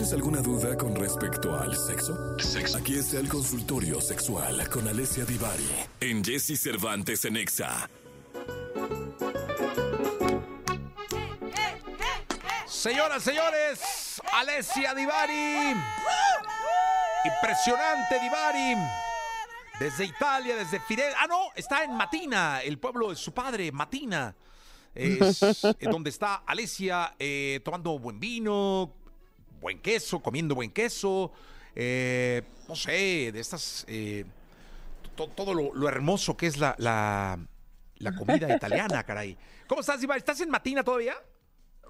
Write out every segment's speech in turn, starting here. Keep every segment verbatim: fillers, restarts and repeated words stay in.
¿Tienes alguna duda con respecto al sexo? Sexo. Aquí está el consultorio sexual con Alessia Di Bari en Jessie Cervantes en Exa. Señoras, señores, Alessia Di Bari. Impresionante Di Bari. Desde Italia, desde Firenze. Ah, no, está en Matina, el pueblo de su padre, Matina. Es donde está Alessia eh, tomando buen vino, buen queso, comiendo buen queso, eh, no sé, de estas, eh, to, todo lo, lo hermoso que es la, la, la comida italiana, caray. ¿Cómo estás, Ibai? ¿Estás en Matina todavía?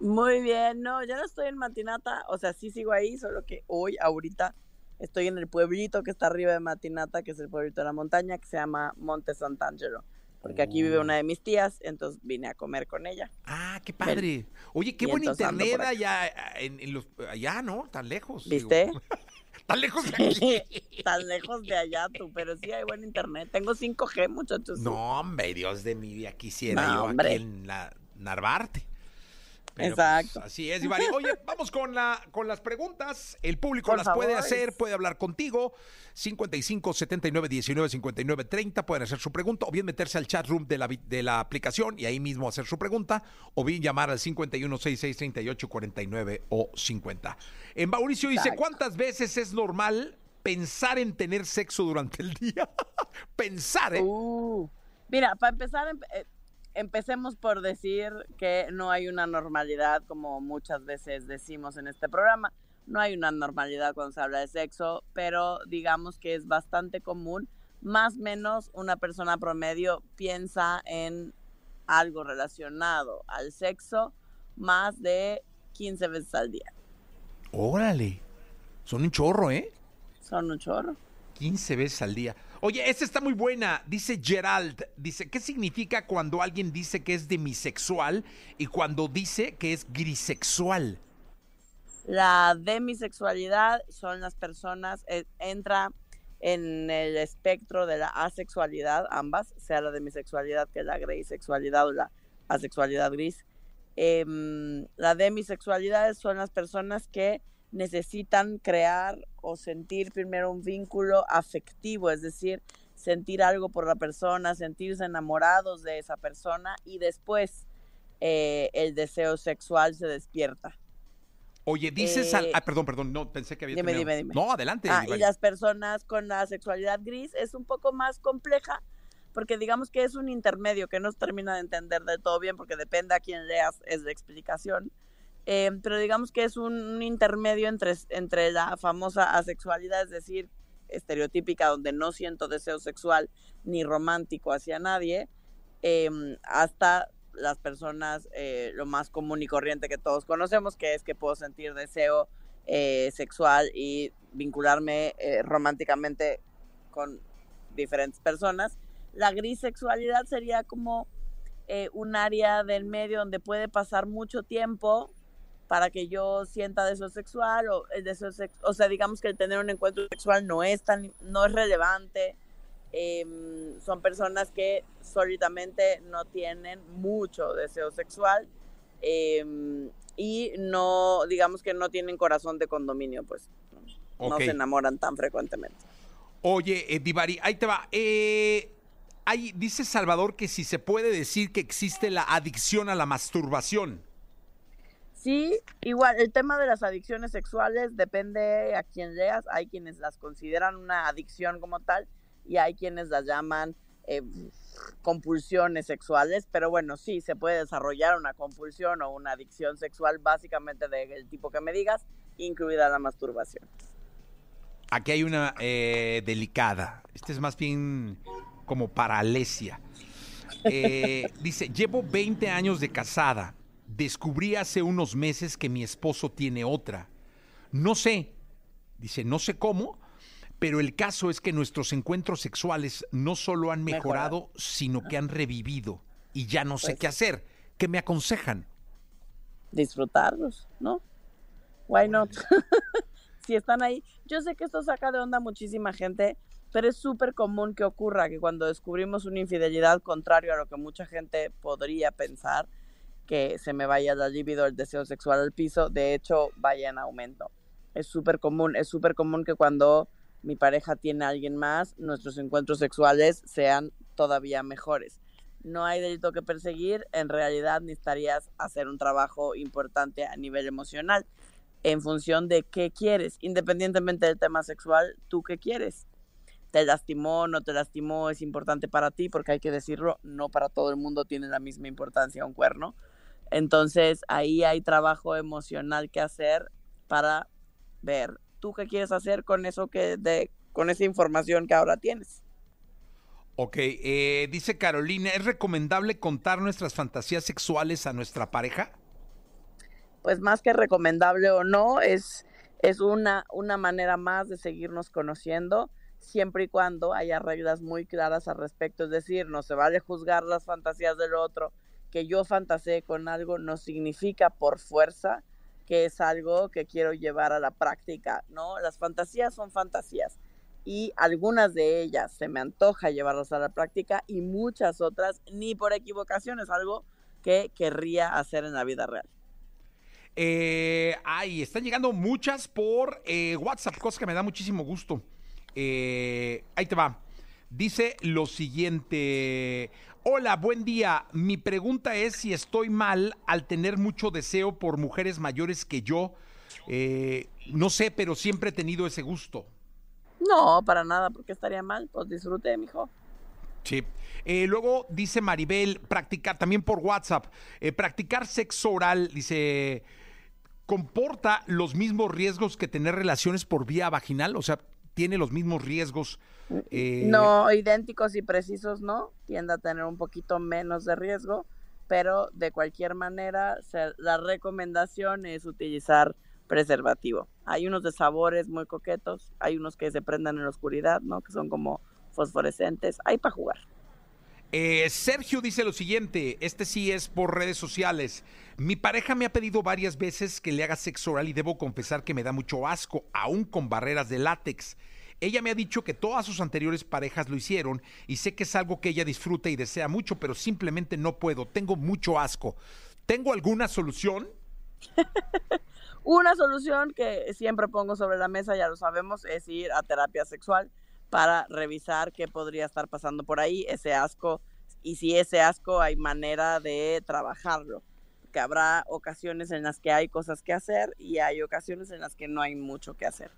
Muy bien, no, ya no estoy en Matinata, o sea, sí sigo ahí, solo que hoy, ahorita, estoy en el pueblito que está arriba de Matinata, que es el pueblito de la montaña, que se llama Monte Sant'Angelo. Porque aquí vive una de mis tías, entonces vine a comer con ella. Ah, qué padre. Oye, qué buen internet allá, en, en los, allá, ¿no? Tan lejos. ¿Viste? Digo. Tan lejos de aquí. Tan lejos de allá tú, pero sí hay buen internet. Tengo cinco G, muchachos. No, hombre, Dios de mi vida, quisiera no, yo hombre. Aquí en la Narvarte. Pero exacto. Pues, así es, Ibarri. Oye, vamos con la con las preguntas. El público Por las favor. puede hacer, puede hablar contigo. cincuenta y cinco, setenta y nueve, diecinueve, cincuenta y nueve, treinta. Pueden hacer su pregunta o bien meterse al chat room de la, de la aplicación y ahí mismo hacer su pregunta o bien llamar al cincuenta y uno, sesenta y seis, treinta y ocho, cuarenta y nueve o cincuenta. En Mauricio exacto. dice, ¿cuántas veces es normal pensar en tener sexo durante el día? Pensar, ¿eh? Uh, mira, para empezar... Eh, Empecemos por decir que no hay una normalidad, como muchas veces decimos en este programa. No hay una normalidad cuando se habla de sexo, pero digamos que es bastante común. Más o menos una persona promedio piensa en algo relacionado al sexo más de quince veces al día. ¡Órale! Son un chorro, ¿eh? Son un chorro. quince veces al día. Oye, esta está muy buena. Dice Gerald, dice, ¿qué significa cuando alguien dice que es demisexual y cuando dice que es grisexual? La demisexualidad son las personas, eh, entra en el espectro de la asexualidad, ambas, sea la demisexualidad que la grisexualidad o la asexualidad gris. Eh, la demisexualidad son las personas que necesitan crear o sentir primero un vínculo afectivo, es decir, sentir algo por la persona, sentirse enamorados de esa persona y después eh, el deseo sexual se despierta. Oye, dices... Eh, al, ah, perdón, perdón, no, pensé que había... Dime, dime, dime. No, adelante. Ah, y las personas con la sexualidad gris es un poco más compleja porque digamos que es un intermedio que no se termina de entender del todo bien porque depende a quién leas, es la explicación. Eh, pero digamos que es un intermedio entre, entre la famosa asexualidad, es decir, estereotípica, donde no siento deseo sexual ni romántico hacia nadie, eh, hasta las personas, eh, lo más común y corriente que todos conocemos, que es que puedo sentir deseo eh, sexual y vincularme eh, románticamente con diferentes personas. La grisexualidad sería como eh, un área del medio donde puede pasar mucho tiempo para que yo sienta deseo sexual o el deseo sex- o sea, digamos que el tener un encuentro sexual no es tan, no es relevante. Eh, son personas que solitamente no tienen mucho deseo sexual eh, y no, digamos que no tienen corazón de condominio, pues okay. No se enamoran tan frecuentemente. Oye, eh, Di Bari, ahí te va. Eh, ahí dice Salvador que si se puede decir que existe la adicción a la masturbación. Sí, igual, el tema de las adicciones sexuales depende a quién leas. Hay quienes las consideran una adicción como tal y hay quienes las llaman eh, compulsiones sexuales. Pero bueno, sí, se puede desarrollar una compulsión o una adicción sexual básicamente del tipo que me digas, incluida la masturbación. Aquí hay una eh, delicada. Este es más bien como para Alessia. Eh, dice, llevo veinte años de casada. Descubrí hace unos meses que mi esposo tiene otra. No sé, dice, no sé cómo, pero el caso es que nuestros encuentros sexuales no solo han mejorado, mejorado. sino que han revivido. Y ya no sé pues, qué hacer. ¿Qué me aconsejan? Disfrutarlos, ¿no? Why not? Si están ahí. Yo sé que esto saca de onda a muchísima gente, pero es súper común que ocurra que cuando descubrimos una infidelidad, contrario a lo que mucha gente podría pensar, que se me vaya la libido, el deseo sexual al piso, de hecho, vaya en aumento. es súper común, es súper común que cuando mi pareja tiene a alguien más, nuestros encuentros sexuales sean todavía mejores. No hay delito que perseguir, en realidad necesitarías hacer un trabajo importante a nivel emocional, en función de qué quieres, independientemente del tema sexual, ¿tú qué quieres? ¿Te lastimó, no te lastimó? ¿Es importante para ti? Porque hay que decirlo, no para todo el mundo tiene la misma importancia un cuerno. Entonces, ahí hay trabajo emocional que hacer para ver tú qué quieres hacer con eso que de, con esa información que ahora tienes. Ok, eh, dice Carolina, ¿es recomendable contar nuestras fantasías sexuales a nuestra pareja? Pues más que recomendable o no, es, es una, una manera más de seguirnos conociendo, siempre y cuando haya reglas muy claras al respecto, es decir, no se vale juzgar las fantasías del otro. Que yo fantaseé con algo no significa por fuerza que es algo que quiero llevar a la práctica, ¿no? Las fantasías son fantasías y algunas de ellas se me antoja llevarlas a la práctica y muchas otras ni por equivocación es algo que querría hacer en la vida real. Eh, ay, están llegando muchas por eh, WhatsApp, cosa que me da muchísimo gusto. Eh, ahí te va. Dice lo siguiente: hola, buen día. Mi pregunta es si estoy mal al tener mucho deseo por mujeres mayores que yo. Eh, no sé, pero siempre he tenido ese gusto. No, para nada, porque estaría mal. Pues disfrute, mijo. Sí. Eh, luego dice Maribel, practicar también por WhatsApp, eh, practicar sexo oral, dice, comporta los mismos riesgos que tener relaciones por vía vaginal, o sea, tiene los mismos riesgos. Eh... No, idénticos y precisos no, tiende a tener un poquito menos de riesgo, pero de cualquier manera se, la recomendación es utilizar preservativo. Hay unos de sabores muy coquetos, hay unos que se prendan en la oscuridad, ¿no? Que son como fosforescentes, hay para jugar. Eh, Sergio dice lo siguiente, este sí es por redes sociales. Mi pareja me ha pedido varias veces que le haga sexo oral y debo confesar que me da mucho asco, aún con barreras de látex. Ella me ha dicho que todas sus anteriores parejas lo hicieron y sé que es algo que ella disfruta y desea mucho, pero simplemente no puedo, tengo mucho asco. ¿Tengo alguna solución? Una solución que siempre pongo sobre la mesa, ya lo sabemos, es ir a terapia sexual para revisar qué podría estar pasando por ahí, ese asco, y si ese asco hay manera de trabajarlo, porque habrá ocasiones en las que hay cosas que hacer y hay ocasiones en las que no hay mucho que hacer.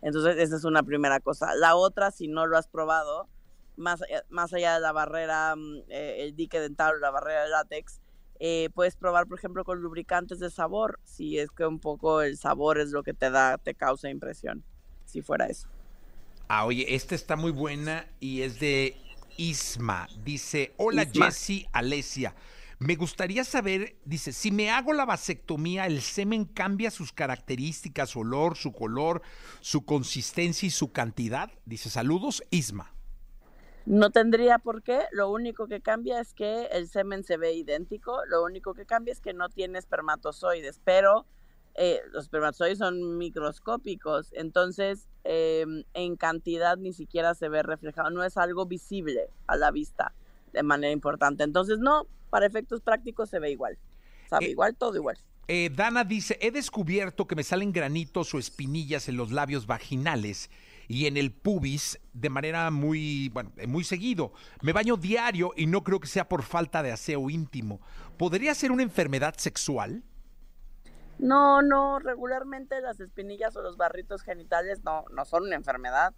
Entonces, esa es una primera cosa. La otra, si no lo has probado, más, más allá de la barrera, eh, el dique dental, la barrera de látex, eh, puedes probar, por ejemplo, con lubricantes de sabor, si es que un poco el sabor es lo que te da, te causa impresión, si fuera eso. Ah, oye, esta está muy buena y es de Isma. Dice, hola Isma. Jessie, Alessia. Me gustaría saber, dice, si me hago la vasectomía, ¿el semen cambia sus características, su olor, su color, su consistencia y su cantidad? Dice, saludos, Isma. No tendría por qué, lo único que cambia es que el semen se ve idéntico, lo único que cambia es que no tiene espermatozoides, pero eh, los espermatozoides son microscópicos, entonces eh, en cantidad ni siquiera se ve reflejado, no es algo visible a la vista de manera importante, entonces no. Para efectos prácticos se ve igual, sabe eh, igual, todo igual. Eh, Dana dice, he descubierto que me salen granitos o espinillas en los labios vaginales y en el pubis de manera muy, bueno, muy seguido. Me baño diario y no creo que sea por falta de aseo íntimo. ¿Podría ser una enfermedad sexual? No, no, regularmente las espinillas o los barritos genitales no, no son una enfermedad.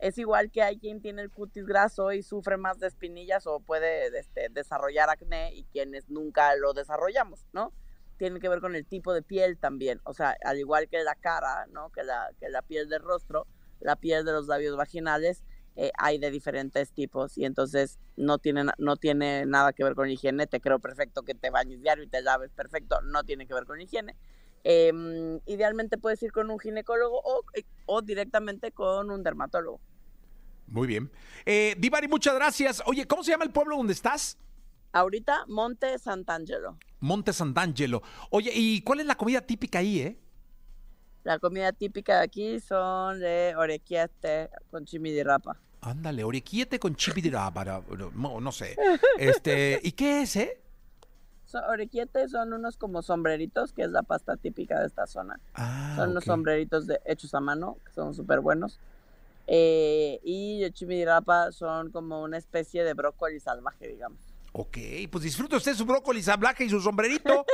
Es igual que hay quien tiene el cutis graso y sufre más de espinillas o puede este, desarrollar acné y quienes nunca lo desarrollamos, ¿no? Tiene que ver con el tipo de piel también, o sea, al igual que la cara, ¿no? Que la, que la piel del rostro, la piel de los labios vaginales, eh, hay de diferentes tipos y entonces no tiene, no tiene nada que ver con higiene. Te creo perfecto que te bañes diario y te laves perfecto, no tiene que ver con higiene. Eh, idealmente puedes ir con un ginecólogo o, o directamente con un dermatólogo. Muy bien. Eh, Di Bari, muchas gracias. Oye, ¿cómo se llama el pueblo donde estás? Ahorita, Monte Sant'Angelo. Monte Sant'Angelo. Oye, ¿y cuál es la comida típica ahí, eh? La comida típica de aquí son de orecchiette con cime di rapa. Ándale, orecchiette con cime di rapa. No, no sé. Este, ¿y qué es, eh? orecchiette son unos como sombreritos, que es la pasta típica de esta zona. Ah, son okay. unos sombreritos de, hechos a mano, que son súper buenos. Eh, y cime di rapa son como una especie de brócoli salvaje, digamos. Ok, pues disfrute usted su brócoli salvaje y su sombrerito.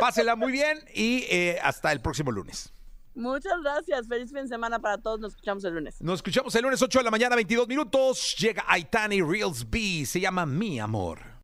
Pásela muy bien y eh, hasta el próximo lunes. Muchas gracias, feliz fin de semana para todos, nos escuchamos el lunes. Nos escuchamos el lunes, ocho de la mañana, veintidós minutos. Llega Aitani Reels B, se llama Mi Amor.